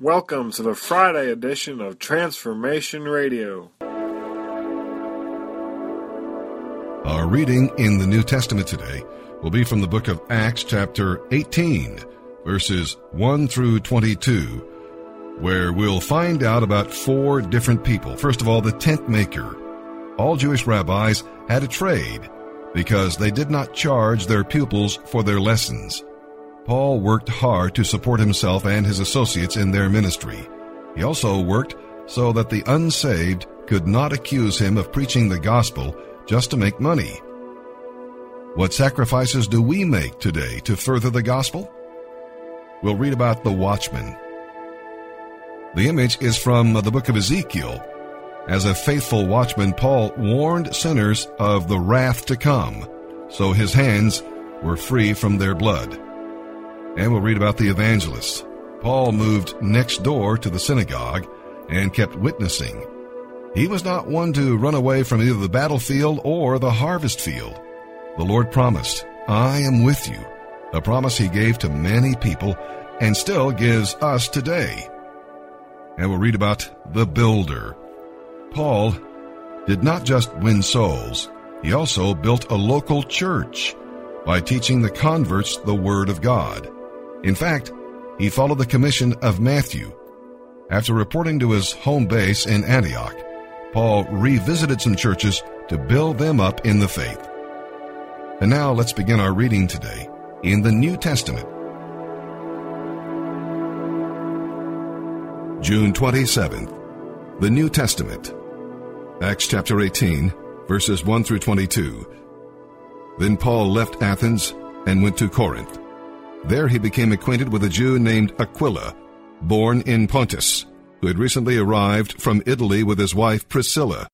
Welcome to the Friday edition of Transformation Radio. Our reading in the New Testament today will be from the book of Acts chapter 18, verses 1 through 22, where we'll find out about four different people. First of all, the tent maker. All Jewish rabbis had a trade because they did not charge their pupils for their lessons. Paul worked hard to support himself and his associates in their ministry. He also worked so that the unsaved could not accuse him of preaching the gospel just to make money. What sacrifices do we make today to further the gospel? We'll read about the watchman. The image is from the book of Ezekiel. As a faithful watchman, Paul warned sinners of the wrath to come, so his hands were free from their blood. And we'll read about the evangelist. Paul moved next door to the synagogue and kept witnessing. He was not one to run away from either the battlefield or the harvest field. The Lord promised, "I am with you," a promise he gave to many people and still gives us today. And we'll read about the builder. Paul did not just win souls. He also built a local church by teaching the converts the Word of God. In fact, he followed the commission of Matthew. After reporting to his home base in Antioch, Paul revisited some churches to build them up in the faith. And now let's begin our reading today in the New Testament. June 27th, the New Testament, Acts chapter 18, verses 1 through 22. Then Paul left Athens and went to Corinth. There he became acquainted with a Jew named Aquila, born in Pontus, who had recently arrived from Italy with his wife Priscilla.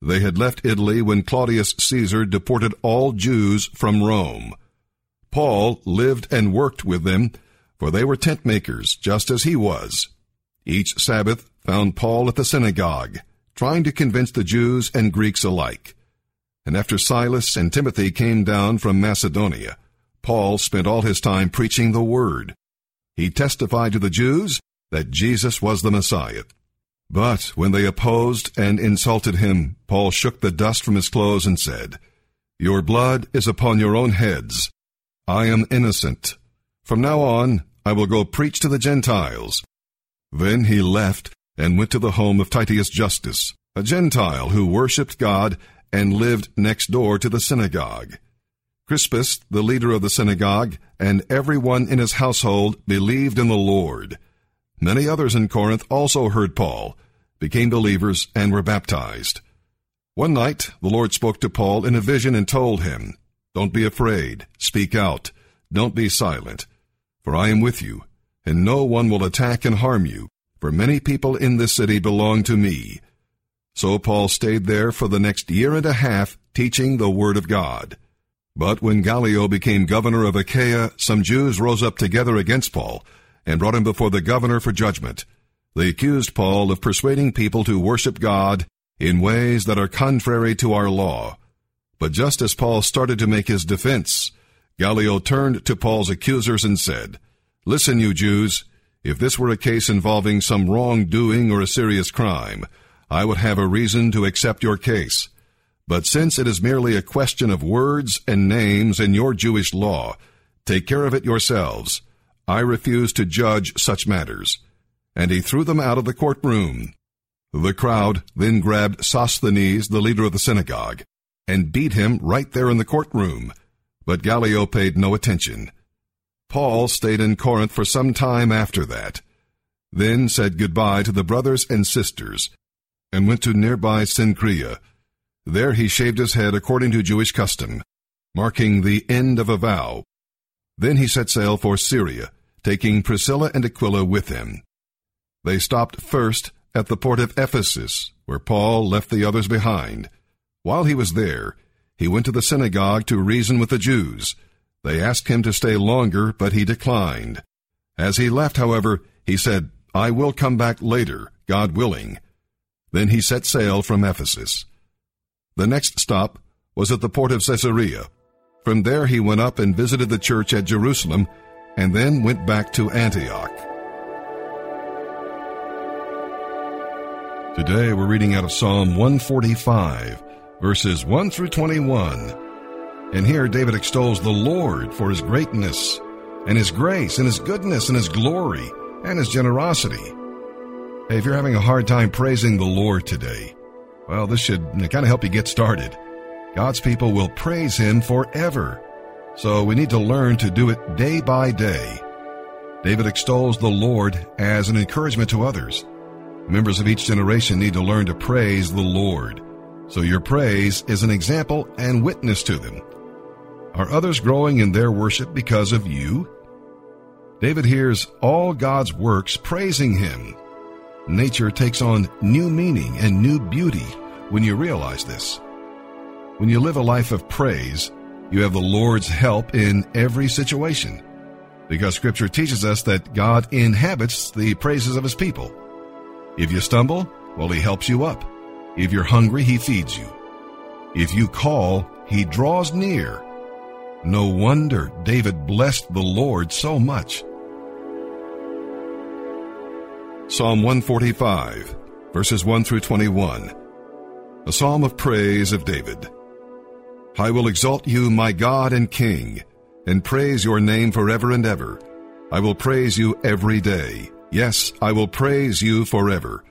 They had left Italy when Claudius Caesar deported all Jews from Rome. Paul lived and worked with them, for they were tent makers, just as he was. Each Sabbath found Paul at the synagogue, trying to convince the Jews and Greeks alike. And after Silas and Timothy came down from Macedonia, Paul spent all his time preaching the word. He testified to the Jews that Jesus was the Messiah. But when they opposed and insulted him, Paul shook the dust from his clothes and said, "Your blood is upon your own heads. I am innocent. From now on, I will go preach to the Gentiles." Then he left and went to the home of Titius Justus, a Gentile who worshipped God and lived next door to the synagogue. Crispus, the leader of the synagogue, and everyone in his household believed in the Lord. Many others in Corinth also heard Paul, became believers, and were baptized. One night the Lord spoke to Paul in a vision and told him, "Don't be afraid, speak out, don't be silent, for I am with you, and no one will attack and harm you, for many people in this city belong to me." So Paul stayed there for the next year and a half, teaching the Word of God. But when Gallio became governor of Achaia, some Jews rose up together against Paul and brought him before the governor for judgment. They accused Paul of persuading people to worship God in ways that are contrary to our law. But just as Paul started to make his defense, Gallio turned to Paul's accusers and said, "Listen, you Jews, if this were a case involving some wrongdoing or a serious crime, I would have a reason to accept your case. But since it is merely a question of words and names in your Jewish law, take care of it yourselves. I refuse to judge such matters." And he threw them out of the courtroom. The crowd then grabbed Sosthenes, the leader of the synagogue, and beat him right there in the courtroom. But Gallio paid no attention. Paul stayed in Corinth for some time after that, then said goodbye to the brothers and sisters, and went to nearby Syncria. There he shaved his head according to Jewish custom, marking the end of a vow. Then he set sail for Syria, taking Priscilla and Aquila with him. They stopped first at the port of Ephesus, where Paul left the others behind. While he was there, he went to the synagogue to reason with the Jews. They asked him to stay longer, but he declined. As he left, however, he said, "I will come back later, God willing." Then he set sail from Ephesus. The next stop was at the port of Caesarea. From there he went up and visited the church at Jerusalem, and then went back to Antioch. Today we're reading out of Psalm 145, verses 1 through 21. And here David extols the Lord for his greatness, and his grace, and his goodness, and his glory, and his generosity. Hey, if you're having a hard time praising the Lord today, well, this should kind of help you get started. God's people will praise Him forever, so we need to learn to do it day by day. David extols the Lord as an encouragement to others. Members of each generation need to learn to praise the Lord, so your praise is an example and witness to them. Are others growing in their worship because of you? David hears all God's works praising Him. Nature takes on new meaning and new beauty when you realize this. When you live a life of praise, you have the Lord's help in every situation, because Scripture teaches us that God inhabits the praises of His people. If you stumble, well, He helps you up. If you're hungry, He feeds you. If you call, He draws near. No wonder David blessed the Lord so much. Psalm 145, verses 1 through 21. A psalm of praise of David. I will exalt you, my God and King, and praise your name forever and ever. I will praise you every day. Yes, I will praise you forever.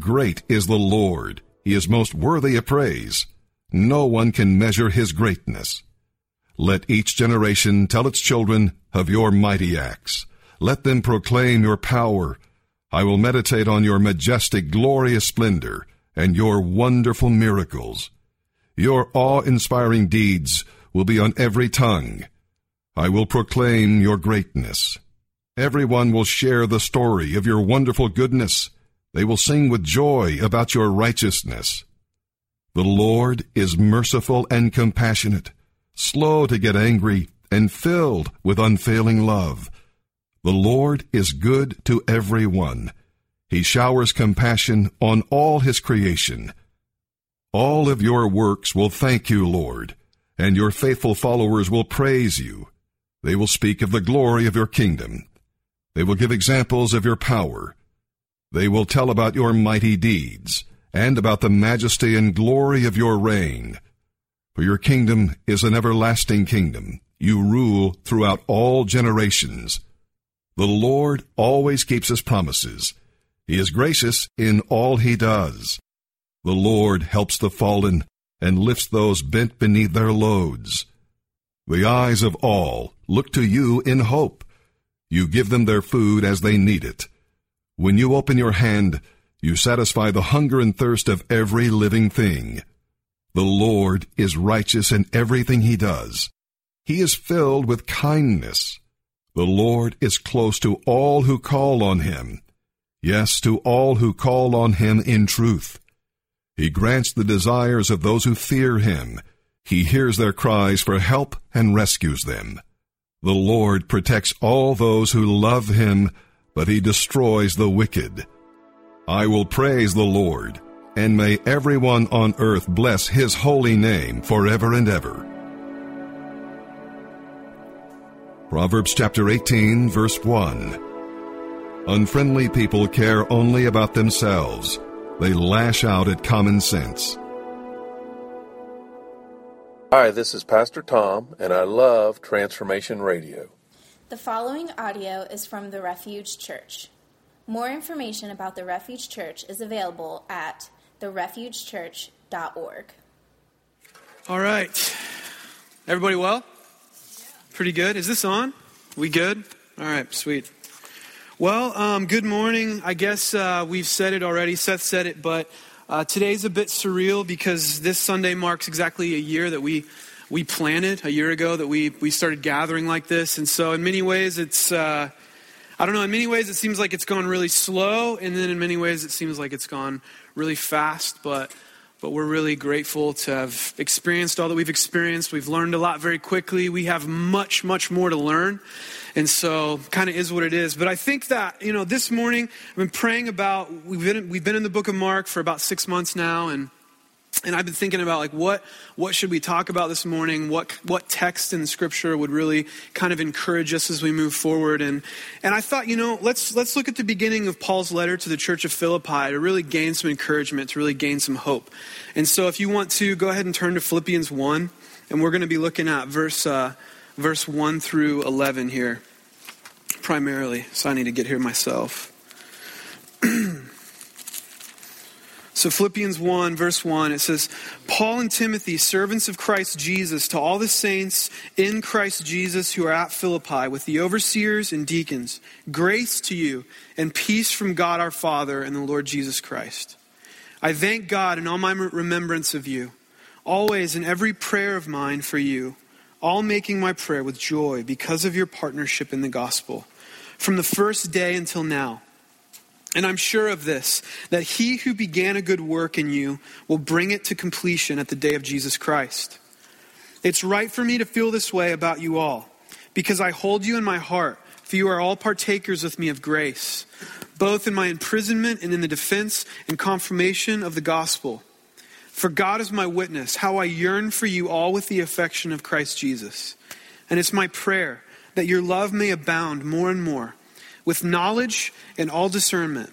Great is the Lord. He is most worthy of praise. No one can measure His greatness. Let each generation tell its children of your mighty acts. Let them proclaim your power. I will meditate on your majestic, glorious splendor and your wonderful miracles. Your awe-inspiring deeds will be on every tongue. I will proclaim your greatness. Everyone will share the story of your wonderful goodness. They will sing with joy about your righteousness. The Lord is merciful and compassionate, slow to get angry, and filled with unfailing love. The Lord is good to everyone. He showers compassion on all His creation. All of your works will thank you, Lord, and your faithful followers will praise you. They will speak of the glory of your kingdom. They will give examples of your power. They will tell about your mighty deeds and about the majesty and glory of your reign. For your kingdom is an everlasting kingdom. You rule throughout all generations. The Lord always keeps His promises. He is gracious in all He does. The Lord helps the fallen and lifts those bent beneath their loads. The eyes of all look to you in hope. You give them their food as they need it. When you open your hand, you satisfy the hunger and thirst of every living thing. The Lord is righteous in everything He does. He is filled with kindness. The Lord is close to all who call on Him. Yes, to all who call on Him in truth. He grants the desires of those who fear Him. He hears their cries for help and rescues them. The Lord protects all those who love Him, but He destroys the wicked. I will praise the Lord, and may everyone on earth bless His holy name forever and ever. Proverbs chapter 18, verse 1. Unfriendly people care only about themselves. They lash out at common sense. Hi, this is Pastor Tom, and I love Transformation Radio. The following audio is from the Refuge Church. More information about the Refuge Church is available at therefugechurch.org. All right. Everybody well? Yeah. Pretty good. Is this on? We good? All right, sweet. Well, good morning. I guess we've said it already. Seth said it, but today's a bit surreal because this Sunday marks exactly a year that we planted, a year ago that we started gathering like this. And so in many ways it's, in many ways it seems like it's gone really slow. And then in many ways it seems like it's gone really fast, but we're really grateful to have experienced all that we've experienced. We've learned a lot very quickly. We have much, much more to learn. And so kind of is what it is. But I think that, this morning I've been praying about, we've been in the book of Mark for about 6 months now. And And I've been thinking about like what should we talk about this morning? What text in Scripture would really kind of encourage us as we move forward? And I thought, let's look at the beginning of Paul's letter to the church of Philippi to really gain some encouragement, to really gain some hope. And so, if you want to, go ahead and turn to Philippians 1, and we're going to be looking at verse 1 through 11 here, primarily. So I need to get here myself. So Philippians 1, verse 1, it says, Paul and Timothy, servants of Christ Jesus, to all the saints in Christ Jesus who are at Philippi, with the overseers and deacons, grace to you and peace from God our Father and the Lord Jesus Christ. I thank God in all my remembrance of you, always in every prayer of mine for you, all making my prayer with joy because of your partnership in the gospel, from the first day until now. And I'm sure of this, that he who began a good work in you will bring it to completion at the day of Jesus Christ. It's right for me to feel this way about you all, because I hold you in my heart, for you are all partakers with me of grace, both in my imprisonment and in the defense and confirmation of the gospel. For God is my witness, how I yearn for you all with the affection of Christ Jesus. And it's my prayer that your love may abound more and more, with knowledge and all discernment,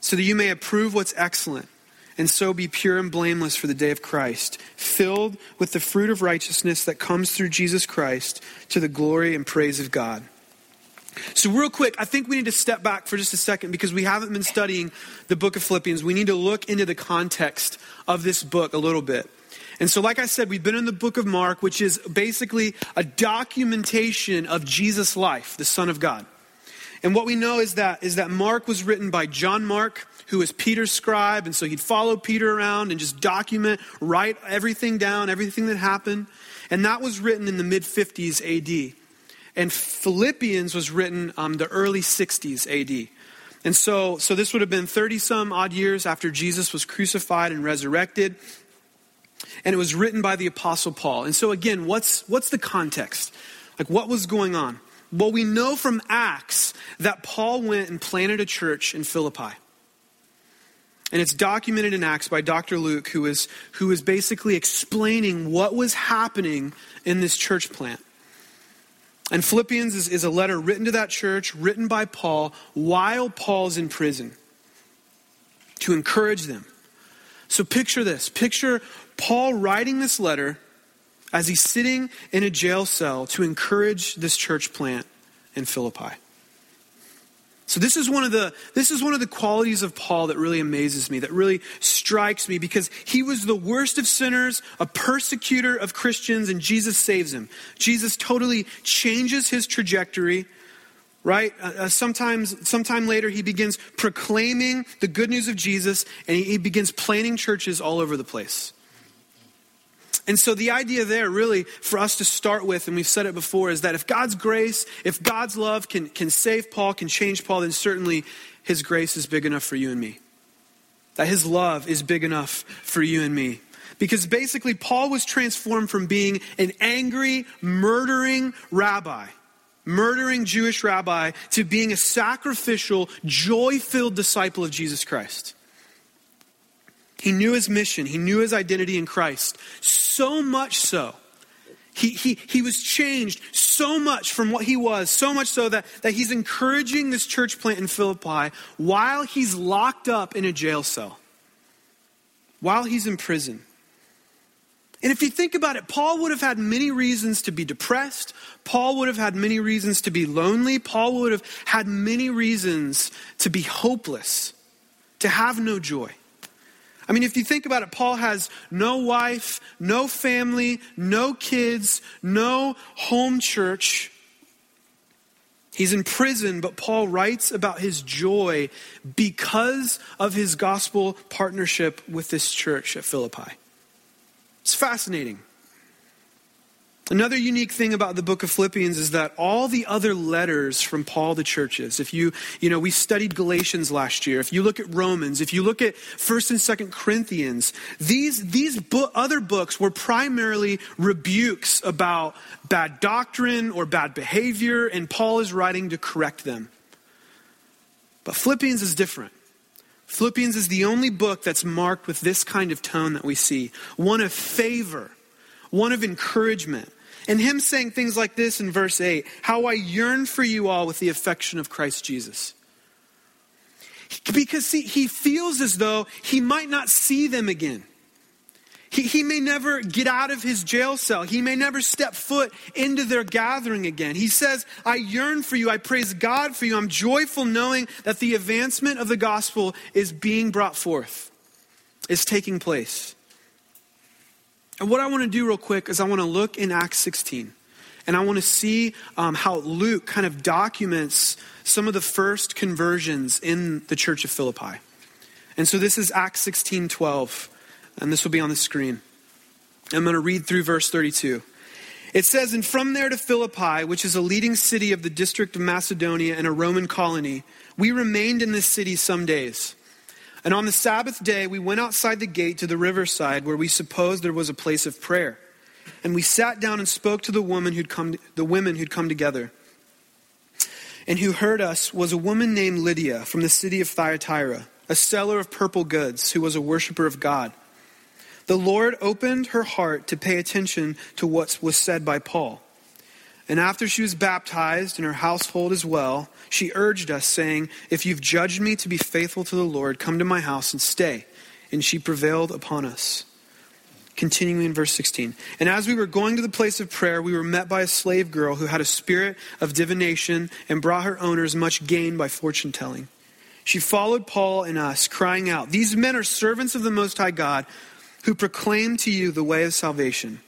so that you may approve what's excellent, and so be pure and blameless for the day of Christ, filled with the fruit of righteousness that comes through Jesus Christ to the glory and praise of God. So real quick, I think we need to step back for just a second because we haven't been studying the book of Philippians. We need to look into the context of this book a little bit. And so like I said, we've been in the book of Mark, which is basically a documentation of Jesus' life, the Son of God. And what we know is that Mark was written by John Mark, who was Peter's scribe, and so he'd follow Peter around and just document, write everything down, everything that happened. And that was written in the mid-50s AD. And Philippians was written the early 60s AD. And so this would have been 30-some odd years after Jesus was crucified and resurrected. And it was written by the Apostle Paul. And so again, what's the context? Like, what was going on? Well, we know from Acts that Paul went and planted a church in Philippi. And it's documented in Acts by Dr. Luke, who is basically explaining what was happening in this church plant. And Philippians is a letter written to that church, written by Paul, while Paul's in prison, to encourage them. So picture this. Picture Paul writing this letter as he's sitting in a jail cell to encourage this church plant in Philippi. So this is one of the qualities of Paul that really amazes me, that really strikes me, because he was the worst of sinners, a persecutor of Christians, and Jesus saves him. Jesus totally changes his trajectory, right? Sometime later, he begins proclaiming the good news of Jesus, and he begins planting churches all over the place. And so the idea there really for us to start with, and we've said it before, is that if God's grace, if God's love can save Paul, can change Paul, then certainly his grace is big enough for you and me. That his love is big enough for you and me. Because basically Paul was transformed from being an angry, murdering Jewish rabbi, to being a sacrificial, joy-filled disciple of Jesus Christ. He knew his mission. He knew his identity in Christ. So much so, he was changed so much from what he was, so much so that he's encouraging this church plant in Philippi while he's locked up in a jail cell, while he's in prison. And if you think about it, Paul would have had many reasons to be depressed. Paul would have had many reasons to be lonely. Paul would have had many reasons to be hopeless, to have no joy. I mean, if you think about it, Paul has no wife, no family, no kids, no home church. He's in prison, but Paul writes about his joy because of his gospel partnership with this church at Philippi. It's fascinating. Another unique thing about the book of Philippians is that all the other letters from Paul to churches, if you we studied Galatians last year, if you look at Romans, if you look at 1st and 2nd Corinthians, these other books were primarily rebukes about bad doctrine or bad behavior, and Paul is writing to correct them. But Philippians is different. Philippians is the only book that's marked with this kind of tone that we see. One of favor, one of encouragement. And him saying things like this in verse 8, how I yearn for you all with the affection of Christ Jesus. Because see, he feels as though he might not see them again. He may never get out of his jail cell. He may never step foot into their gathering again. He says, I yearn for you. I praise God for you. I'm joyful knowing that the advancement of the gospel is being brought forth, is taking place. And what I want to do real quick is I want to look in Acts 16. And I want to see how Luke kind of documents some of the first conversions in the church of Philippi. And so this is Acts 16:12. And this will be on the screen. I'm going to read through verse 32. It says, and from there to Philippi, which is a leading city of the district of Macedonia and a Roman colony, we remained in this city some days. And on the Sabbath day, we went outside the gate to the riverside where we supposed there was a place of prayer. And we sat down and spoke to the women who'd come together. And who heard us was a woman named Lydia from the city of Thyatira, a seller of purple goods who was a worshiper of God. The Lord opened her heart to pay attention to what was said by Paul. And after she was baptized and her household as well, she urged us, saying, if you've judged me to be faithful to the Lord, come to my house and stay. And she prevailed upon us. Continuing in verse 16. And as we were going to the place of prayer, we were met by a slave girl who had a spirit of divination and brought her owners much gain by fortune telling. She followed Paul and us, crying out, these men are servants of the Most High God, who proclaimed to you the way of salvation.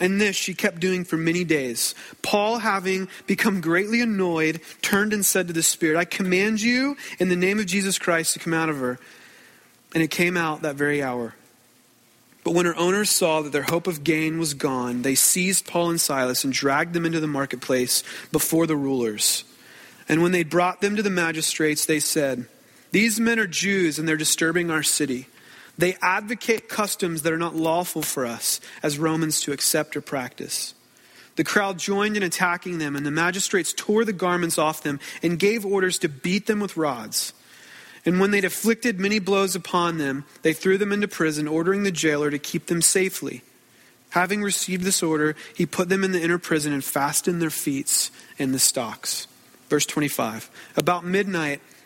And this she kept doing for many days. Paul, having become greatly annoyed, turned and said to the spirit, I command you in the name of Jesus Christ to come out of her. And it came out that very hour. But when her owners saw that their hope of gain was gone, they seized Paul and Silas and dragged them into the marketplace before the rulers. And when they brought them to the magistrates, they said, these men are Jews and they're disturbing our city. They advocate customs that are not lawful for us as Romans to accept or practice. The crowd joined in attacking them, and the magistrates tore the garments off them and gave orders to beat them with rods. And when they'd inflicted many blows upon them, they threw them into prison, ordering the jailer to keep them safely. Having received this order, he put them in the inner prison and fastened their feet in the stocks. Verse 25, about midnight,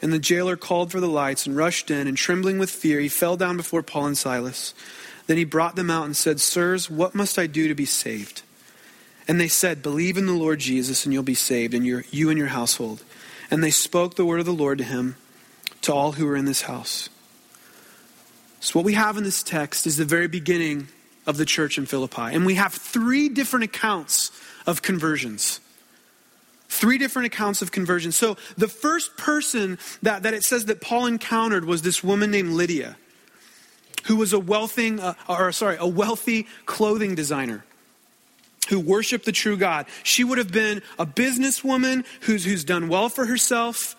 And the jailer called for the lights and rushed in, and trembling with fear, he fell down before Paul and Silas. Then he brought them out and said, sirs, what must I do to be saved? And they said, believe in the Lord Jesus and you'll be saved, and you and your household. And they spoke the word of the Lord to him, to all who were in this house. So what we have in this text is the very beginning of the church in Philippi. And we have three different accounts of conversions. Three different accounts of conversion. So the first person that it says that Paul encountered was this woman named Lydia, who was a wealthy clothing designer who worshiped the true God. She would have been a businesswoman who's done well for herself.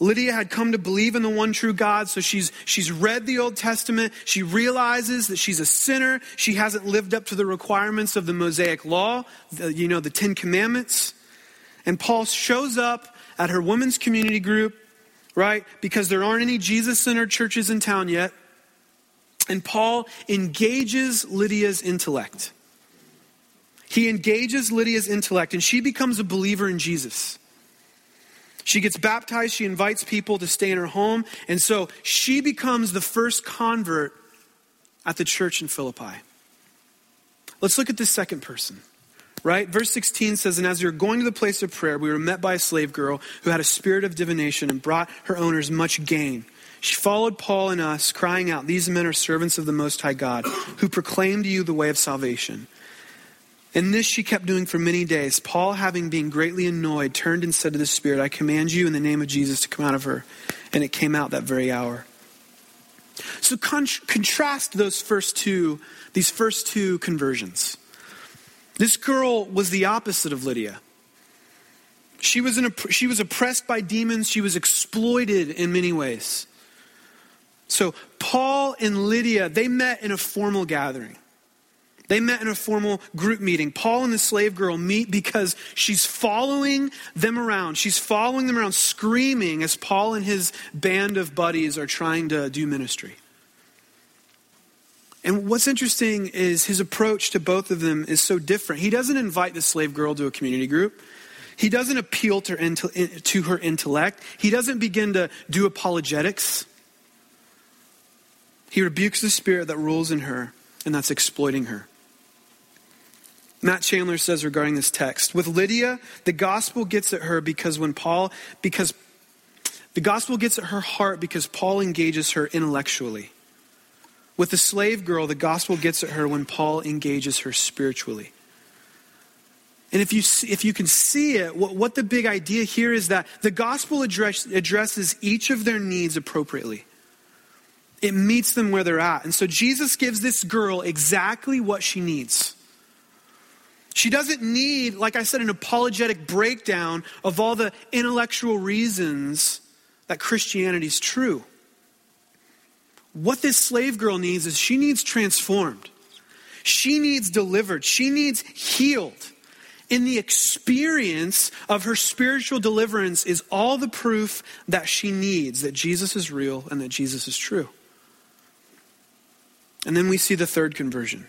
Lydia had come to believe in the one true God, so she's read the Old Testament. She realizes that she's a sinner. She hasn't lived up to the requirements of the Mosaic law, the 10 commandments. And Paul shows up at her women's community group, right? Because there aren't any Jesus-centered churches in town yet. And Paul engages Lydia's intellect. And she becomes a believer in Jesus. She gets baptized. She invites people to stay in her home. And so she becomes the first convert at the church in Philippi. Let's look at this second person, right? Verse 16 says, and as we were going to the place of prayer, we were met by a slave girl who had a spirit of divination and brought her owners much gain. She followed Paul and us, crying out, these men are servants of the Most High God, who proclaimed to you the way of salvation. And this she kept doing for many days. Paul, having been greatly annoyed, turned and said to the spirit, I command you in the name of Jesus to come out of her. And it came out that very hour. So contrast these first two conversions. This girl was the opposite of Lydia. She was oppressed by demons. She was exploited in many ways. So Paul and Lydia, they met in a formal gathering. They met in a formal group meeting. Paul and the slave girl meet because she's following them around. She's following them around, screaming as Paul and his band of buddies are trying to do ministry. And what's interesting is his approach to both of them is so different. He doesn't invite the slave girl to a community group. He doesn't appeal to her intellect. He doesn't begin to do apologetics. He rebukes the spirit that rules in her, and that's exploiting her. Matt Chandler says regarding this text, with Lydia, the gospel gets at her because Paul engages her intellectually. With the slave girl, the gospel gets at her when Paul engages her spiritually. And if you can see it, what the big idea here is that the gospel addresses each of their needs appropriately. It meets them where they're at. And so Jesus gives this girl exactly what she needs. She doesn't need, like I said, an apologetic breakdown of all the intellectual reasons that Christianity's true. What this slave girl needs is she needs transformed. She needs delivered. She needs healed. And the experience of her spiritual deliverance is all the proof that she needs, that Jesus is real and that Jesus is true. And then we see the third conversion.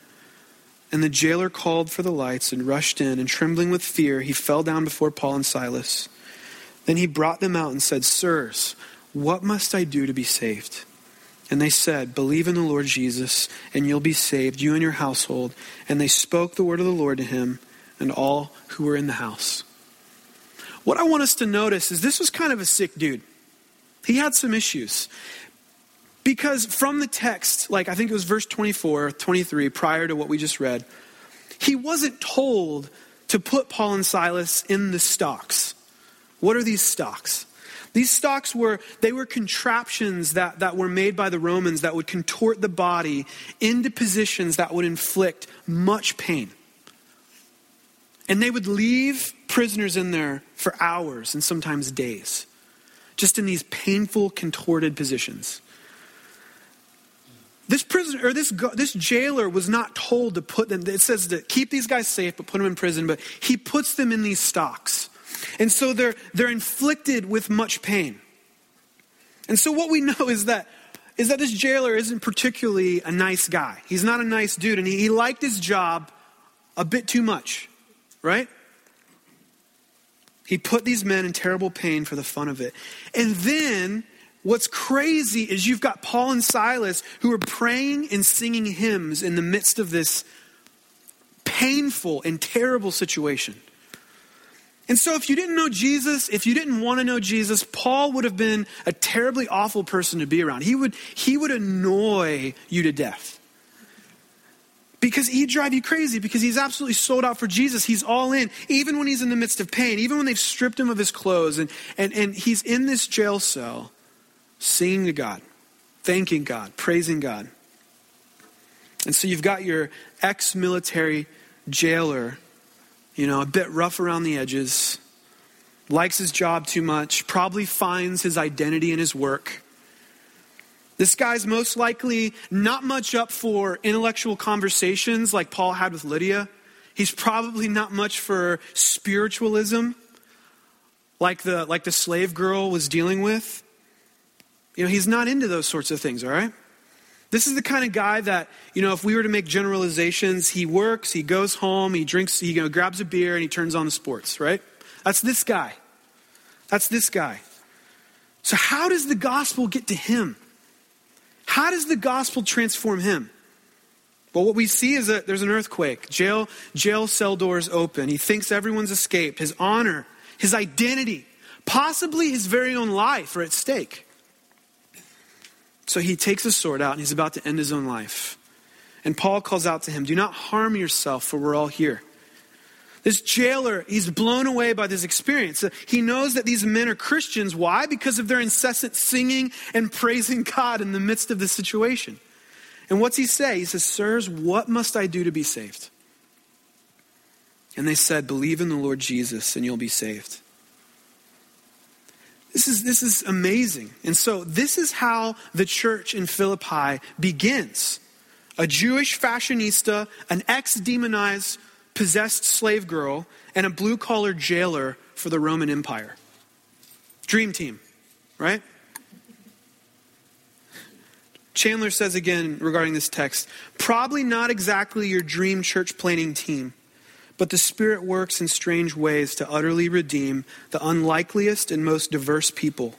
And the jailer called for the lights and rushed in, and trembling with fear, he fell down before Paul and Silas. Then he brought them out and said, "Sirs, what must I do to be saved?" And they said, "Believe in the Lord Jesus, and you'll be saved, you and your household." And they spoke the word of the Lord to him and all who were in the house. What I want us to notice is this was kind of a sick dude. He had some issues. Because from the text, like I think it was verse 24, 23, prior to what we just read, he wasn't told to put Paul and Silas in the stocks. What are these stocks? These stocks were contraptions that were made by the Romans that would contort the body into positions that would inflict much pain. And they would leave prisoners in there for hours and sometimes days, just in these painful, contorted positions. This prisoner, or this jailer was not told to put them, it says to keep these guys safe, but put them in prison, but he puts them in these stocks. And so they're inflicted with much pain. And so what we know is that this jailer isn't particularly a nice guy. He's not a nice dude, and he liked his job a bit too much, right? He put these men in terrible pain for the fun of it. And then what's crazy is you've got Paul and Silas who are praying and singing hymns in the midst of this painful and terrible situation. And so if you didn't know Jesus, if you didn't want to know Jesus, Paul would have been a terribly awful person to be around. He would annoy you to death. Because he'd drive you crazy, because he's absolutely sold out for Jesus. He's all in, even when he's in the midst of pain, even when they've stripped him of his clothes. And he's in this jail cell, singing to God, thanking God, praising God. And so you've got your ex-military jailer, a bit rough around the edges, likes his job too much, probably finds his identity in his work. This guy's most likely not much up for intellectual conversations like Paul had with Lydia. He's probably not much for spiritualism like the slave girl was dealing with. He's not into those sorts of things, all right? This is the kind of guy that, if we were to make generalizations, he works, he goes home, he drinks, he grabs a beer and he turns on the sports, right? That's this guy. So how does the gospel get to him? How does the gospel transform him? Well, what we see is that there's an earthquake. Jail cell doors open. He thinks everyone's escaped. His honor, his identity, possibly his very own life are at stake. So he takes a sword out and he's about to end his own life. And Paul calls out to him, "Do not harm yourself, for we're all here." This jailer, he's blown away by this experience. He knows that these men are Christians. Why? Because of their incessant singing and praising God in the midst of this situation. And what's he say? He says, "Sirs, what must I do to be saved?" And they said, "Believe in the Lord Jesus and you'll be saved." This is amazing. And so this is how the church in Philippi begins. A Jewish fashionista, an ex-demonized, possessed slave girl, and a blue-collar jailer for the Roman Empire. Dream team, right? Chandler says again regarding this text, "Probably not exactly your dream church planning team, but the Spirit works in strange ways to utterly redeem the unlikeliest and most diverse people.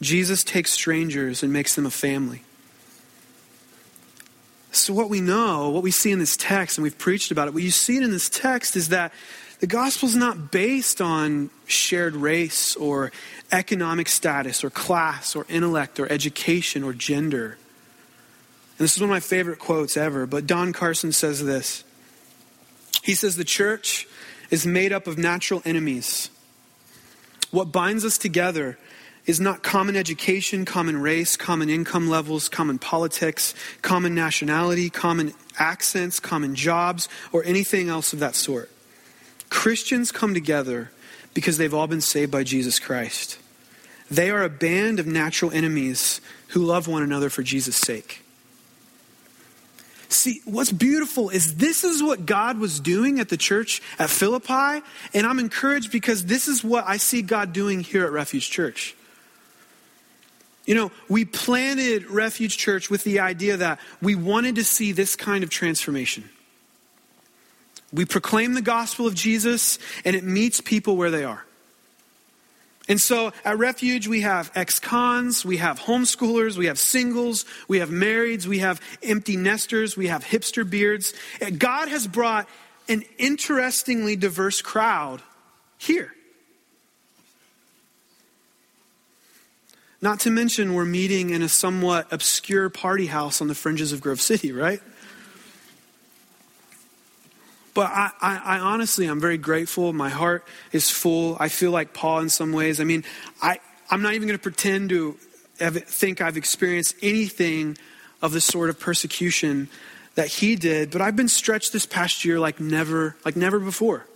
Jesus takes strangers and makes them a family." So what we know, what we see in this text, and we've preached about it, what you see in this text is that the gospel's not based on shared race or economic status or class or intellect or education or gender. And this is one of my favorite quotes ever, but Don Carson says this. He says, "The church is made up of natural enemies. What binds us together is not common education, common race, common income levels, common politics, common nationality, common accents, common jobs, or anything else of that sort. Christians come together because they've all been saved by Jesus Christ. They are a band of natural enemies who love one another for Jesus' sake." See, what's beautiful is this is what God was doing at the church at Philippi, and I'm encouraged because this is what I see God doing here at Refuge Church. You know, we planted Refuge Church with the idea that we wanted to see this kind of transformation. We proclaim the gospel of Jesus, and it meets people where they are. And so at Refuge, we have ex-cons, we have homeschoolers, we have singles, we have marrieds, we have empty nesters, we have hipster beards. God has brought an interestingly diverse crowd here. Not to mention we're meeting in a somewhat obscure party house on the fringes of Grove City, right? But I honestly, I'm very grateful. My heart is full. I feel like Paul in some ways. I mean, I'm not even going to pretend to think I've experienced anything of the sort of persecution that he did. But I've been stretched this past year like never before.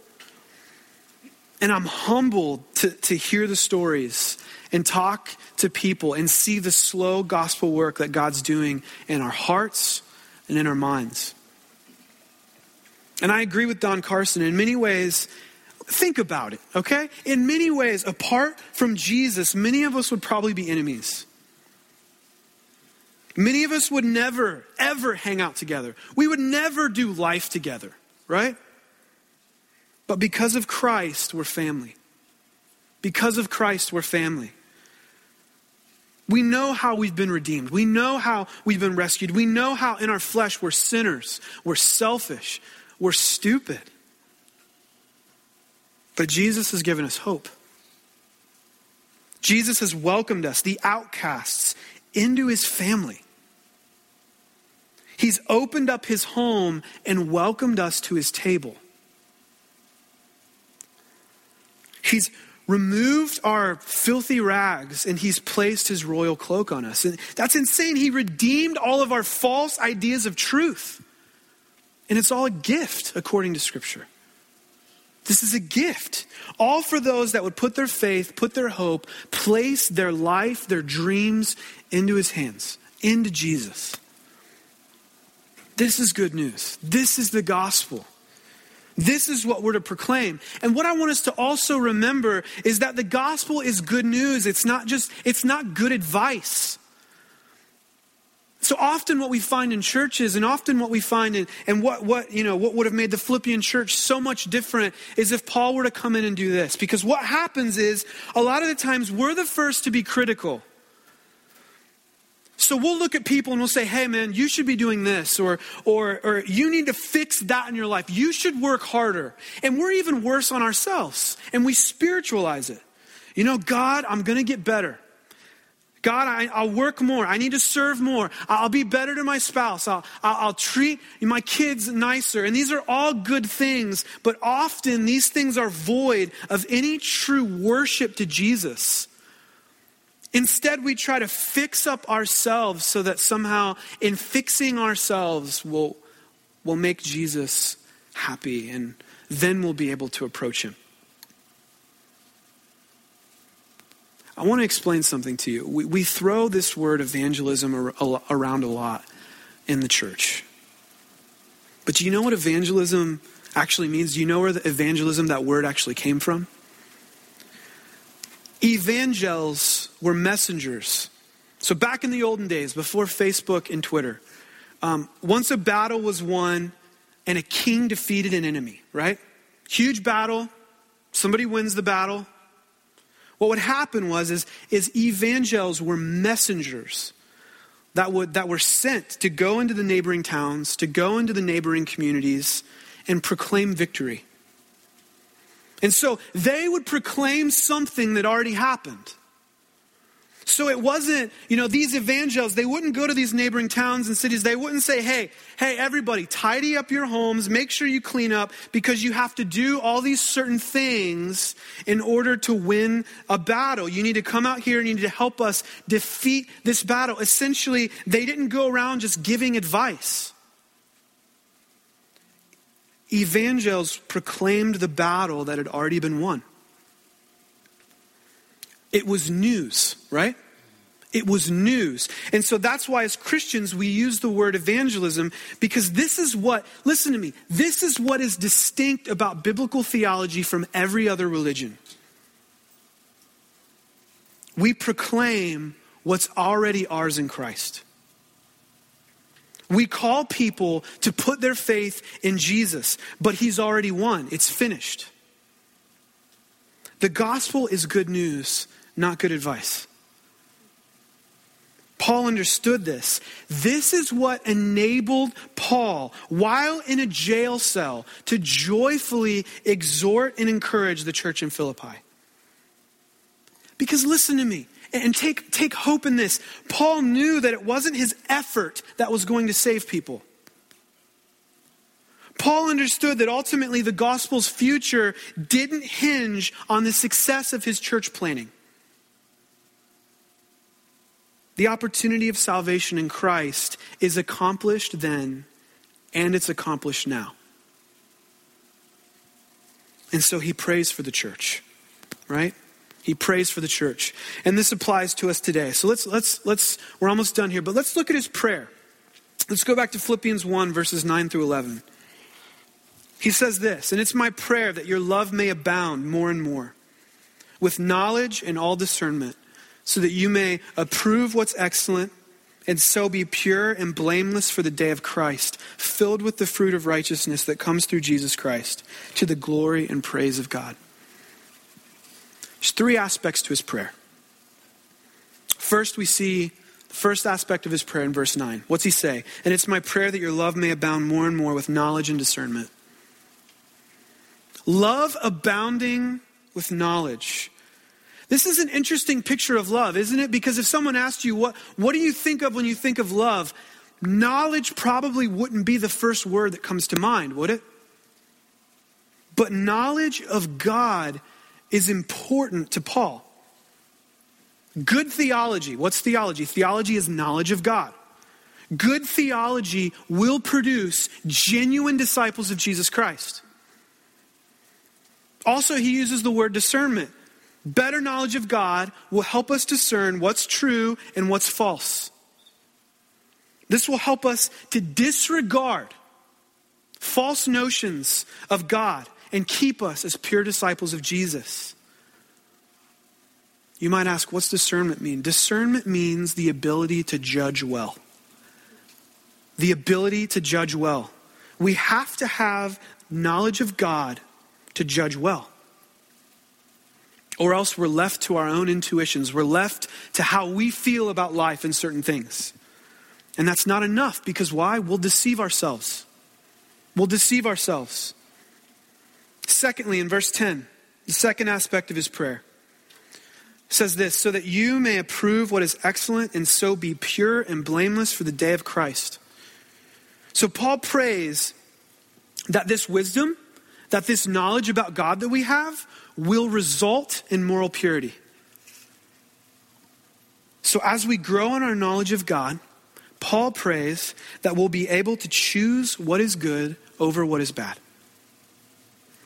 And I'm humbled to hear the stories and talk to people and see the slow gospel work that God's doing in our hearts and in our minds. And I agree with Don Carson in many ways. Think about it, okay? In many ways, apart from Jesus, many of us would probably be enemies. Many of us would never, ever hang out together. We would never do life together, right? But because of Christ, we're family. Because of Christ, we're family. We know how we've been redeemed. We know how we've been rescued. We know how in our flesh we're sinners, we're selfish, we're stupid. But Jesus has given us hope. Jesus has welcomed us, the outcasts, into his family. He's opened up his home and welcomed us to his table. He's removed our filthy rags and he's placed his royal cloak on us. And that's insane. He redeemed all of our false ideas of truth. And it's all a gift, according to Scripture. This is a gift. All for those that would put their faith, put their hope, place their life, their dreams into his hands, into Jesus. This is good news. This is the gospel. This is what we're to proclaim. And what I want us to also remember is that the gospel is good news. It's not good advice. So often what we find in churches and often what we find in, and what would have made the Philippian church so much different is if Paul were to come in and do this. Because what happens is a lot of the times we're the first to be critical. So we'll look at people and we'll say, hey man, you should be doing this, or you need to fix that in your life. You should work harder. And we're even worse on ourselves, and we spiritualize it. You know, God, I'm going to get better. God, I'll work more. I need to serve more. I'll be better to my spouse. I'll treat my kids nicer. And these are all good things, but often these things are void of any true worship to Jesus. Instead, we try to fix up ourselves so that somehow in fixing ourselves, we'll make Jesus happy, and then we'll be able to approach him. I want to explain something to you. We throw this word evangelism around a lot in the church. But do you know what evangelism actually means? Do you know where the evangelism, that word, actually came from? Evangels were messengers. So back in the olden days, before Facebook and Twitter, once a battle was won and a king defeated an enemy, right? Huge battle. Somebody wins the battle. What would happen was is evangels were messengers that were sent to go into the neighboring towns, to go into the neighboring communities and proclaim victory. And so they would proclaim something that already happened. So it wasn't, these evangels, they wouldn't go to these neighboring towns and cities. They wouldn't say, hey, everybody, tidy up your homes. Make sure you clean up because you have to do all these certain things in order to win a battle. You need to come out here and you need to help us defeat this battle. Essentially, they didn't go around just giving advice. Evangels proclaimed the battle that had already been won. It was news, right? It was news. And so that's why as Christians, we use the word evangelism, because this is what, listen to me, this is what is distinct about biblical theology from every other religion. We proclaim what's already ours in Christ. We call people to put their faith in Jesus, but he's already won. It's finished. The gospel is good news, not good advice. Paul understood this. This is what enabled Paul, while in a jail cell, to joyfully exhort and encourage the church in Philippi. Because listen to me, and take hope in this. Paul knew that it wasn't his effort that was going to save people. Paul understood that ultimately the gospel's future didn't hinge on the success of his church planning. The opportunity of salvation in Christ is accomplished then, and it's accomplished now. And so he prays for the church, right? He prays for the church. And this applies to us today. So let's we're almost done here, but let's look at his prayer. Let's go back to Philippians 1, verses 9 through 11. He says this, and it's my prayer that your love may abound more and more with knowledge and all discernment, so that you may approve what's excellent and so be pure and blameless for the day of Christ, filled with the fruit of righteousness that comes through Jesus Christ, to the glory and praise of God. There's three aspects to his prayer. First, we see first aspect of his prayer in verse 9. What's he say? And it's my prayer that your love may abound more and more with knowledge and discernment. Love abounding with knowledge. This is an interesting picture of love, isn't it? Because if someone asked you, what do you think of when you think of love? Knowledge probably wouldn't be the first word that comes to mind, would it? But knowledge of God is important to Paul. Good theology. What's theology? Theology is knowledge of God. Good theology will produce genuine disciples of Jesus Christ. Also, he uses the word discernment. Better knowledge of God will help us discern what's true and what's false. This will help us to disregard false notions of God and keep us as pure disciples of Jesus. You might ask, what's discernment mean? Discernment means the ability to judge well. The ability to judge well. We have to have knowledge of God to judge well. Or else we're left to our own intuitions. We're left to how we feel about life and certain things. And that's not enough, because why? We'll deceive ourselves. We'll deceive ourselves. Secondly, in verse 10, the second aspect of his prayer says this: so that you may approve what is excellent and so be pure and blameless for the day of Christ. So Paul prays that this wisdom, that this knowledge about God that we have will result in moral purity. So as we grow in our knowledge of God, Paul prays that we'll be able to choose what is good over what is bad.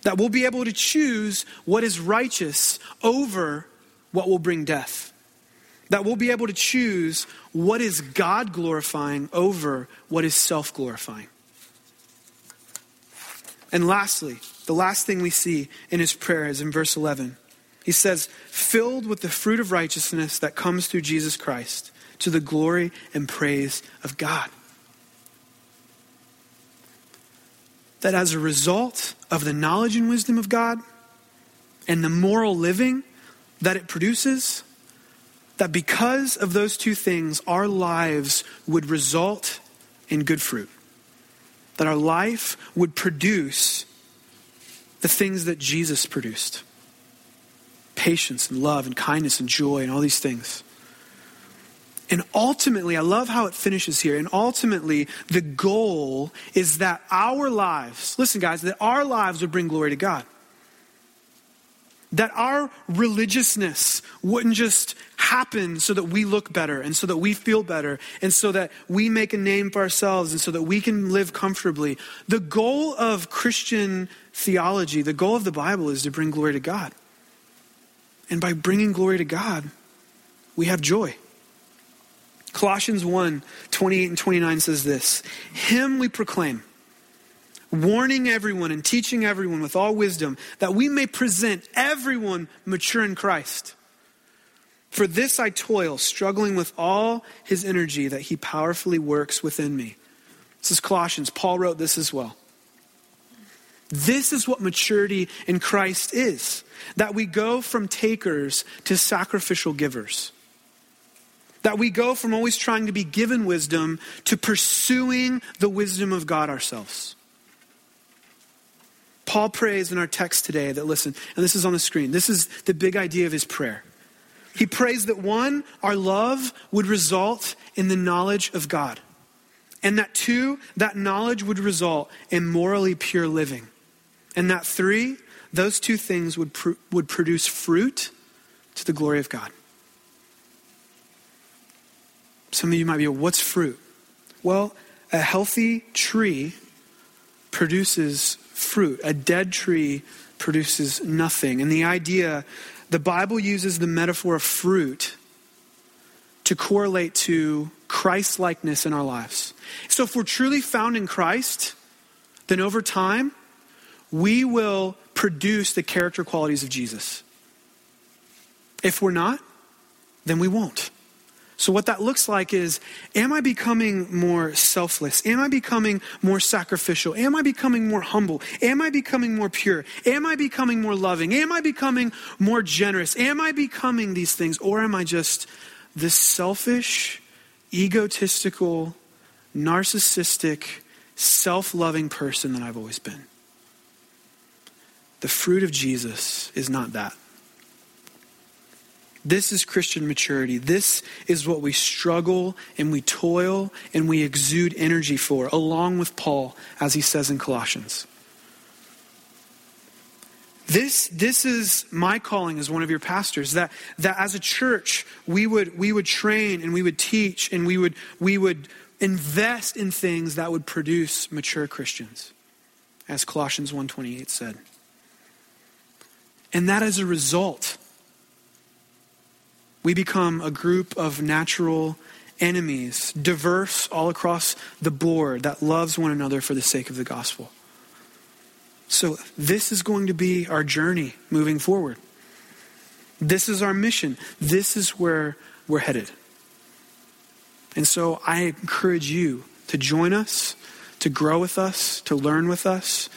That we'll be able to choose what is righteous over what will bring death. That we'll be able to choose what is God glorifying over what is self-glorifying. And lastly, the last thing we see in his prayer is in verse 11. He says, filled with the fruit of righteousness that comes through Jesus Christ, to the glory and praise of God. That as a result of the knowledge and wisdom of God and the moral living that it produces, that because of those two things, our lives would result in good fruit. That our life would produce the things that Jesus produced. Patience and love and kindness and joy and all these things. And ultimately, I love how it finishes here. And ultimately, the goal is that our lives, listen guys, that our lives would bring glory to God. That our religiousness wouldn't just happen so that we look better and so that we feel better and so that we make a name for ourselves and so that we can live comfortably. The goal of Christian theology, the goal of the Bible is to bring glory to God. And by bringing glory to God, we have joy. Colossians 1, 28 and 29 says this: him we proclaim, warning everyone and teaching everyone with all wisdom, that we may present everyone mature in Christ. For this I toil, struggling with all his energy that he powerfully works within me. This is Colossians. Paul wrote this as well. This is what maturity in Christ is, that we go from takers to sacrificial givers. That we go from always trying to be given wisdom to pursuing the wisdom of God ourselves. Paul prays in our text today that, listen, and this is on the screen, this is the big idea of his prayer. He prays that one, our love would result in the knowledge of God. And that two, that knowledge would result in morally pure living. And that three, those two things would produce fruit to the glory of God. Some of you might be, what's fruit? Well, a healthy tree produces fruit. A dead tree produces nothing. And the idea, the Bible uses the metaphor of fruit to correlate to Christ-likeness in our lives. So if we're truly found in Christ, then over time, we will produce the character qualities of Jesus. If we're not, then we won't. So what that looks like is, am I becoming more selfless? Am I becoming more sacrificial? Am I becoming more humble? Am I becoming more pure? Am I becoming more loving? Am I becoming more generous? Am I becoming these things? Or am I just this selfish, egotistical, narcissistic, self-loving person that I've always been? The fruit of Jesus is not that. This is Christian maturity. This is what we struggle and we toil and we exude energy for, along with Paul, as he says in Colossians. This is my calling as one of your pastors, that as a church, we would train and we would teach and we would invest in things that would produce mature Christians, as Colossians 1:28 said. And that as a result, we become a group of natural enemies, diverse all across the board, that loves one another for the sake of the gospel. So this is going to be our journey moving forward. This is our mission. This is where we're headed. And so I encourage you to join us, to grow with us, to learn with us,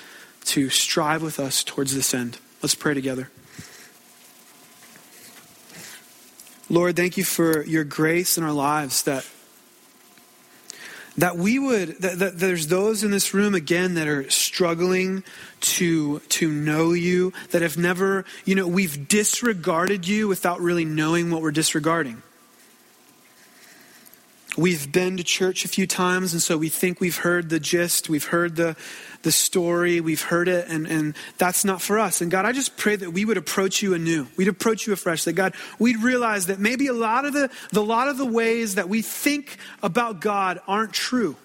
to strive with us towards this end. Let's pray together. Lord, thank you for your grace in our lives that there's those in this room again that are struggling to know you, that have never, we've disregarded you without really knowing what we're disregarding. We've been to church a few times, and so we think we've heard the gist, we've heard the story, we've heard it, and that's not for us. And God, I just pray that we would approach you anew. We'd approach you afresh. That God, we'd realize that maybe a lot of the ways that we think about God aren't true.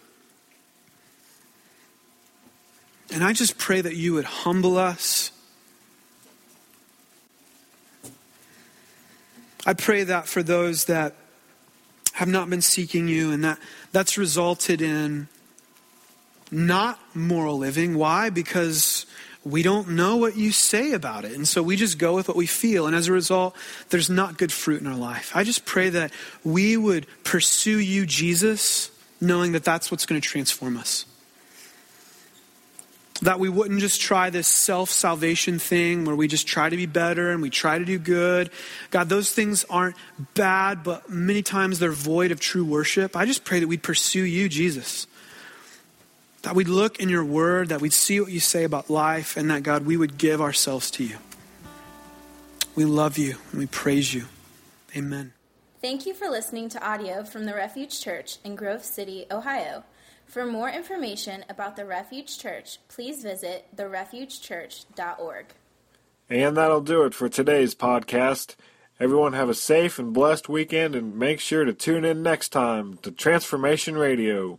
And I just pray that you would humble us. I pray that for those that have not been seeking you, and that's resulted in not moral living. Why? Because we don't know what you say about it. And so we just go with what we feel. And as a result, there's not good fruit in our life. I just pray that we would pursue you, Jesus, knowing that that's what's going to transform us. That we wouldn't just try this self-salvation thing where we just try to be better and we try to do good. God, those things aren't bad, but many times they're void of true worship. I just pray that we'd pursue you, Jesus. That we'd look in your word, that we'd see what you say about life, and that, God, we would give ourselves to you. We love you and we praise you. Amen. Thank you for listening to audio from the Refuge Church in Grove City, Ohio. For more information about the Refuge Church, please visit therefugechurch.org. And that'll do it for today's podcast. Everyone have a safe and blessed weekend, and make sure to tune in next time to Transformation Radio.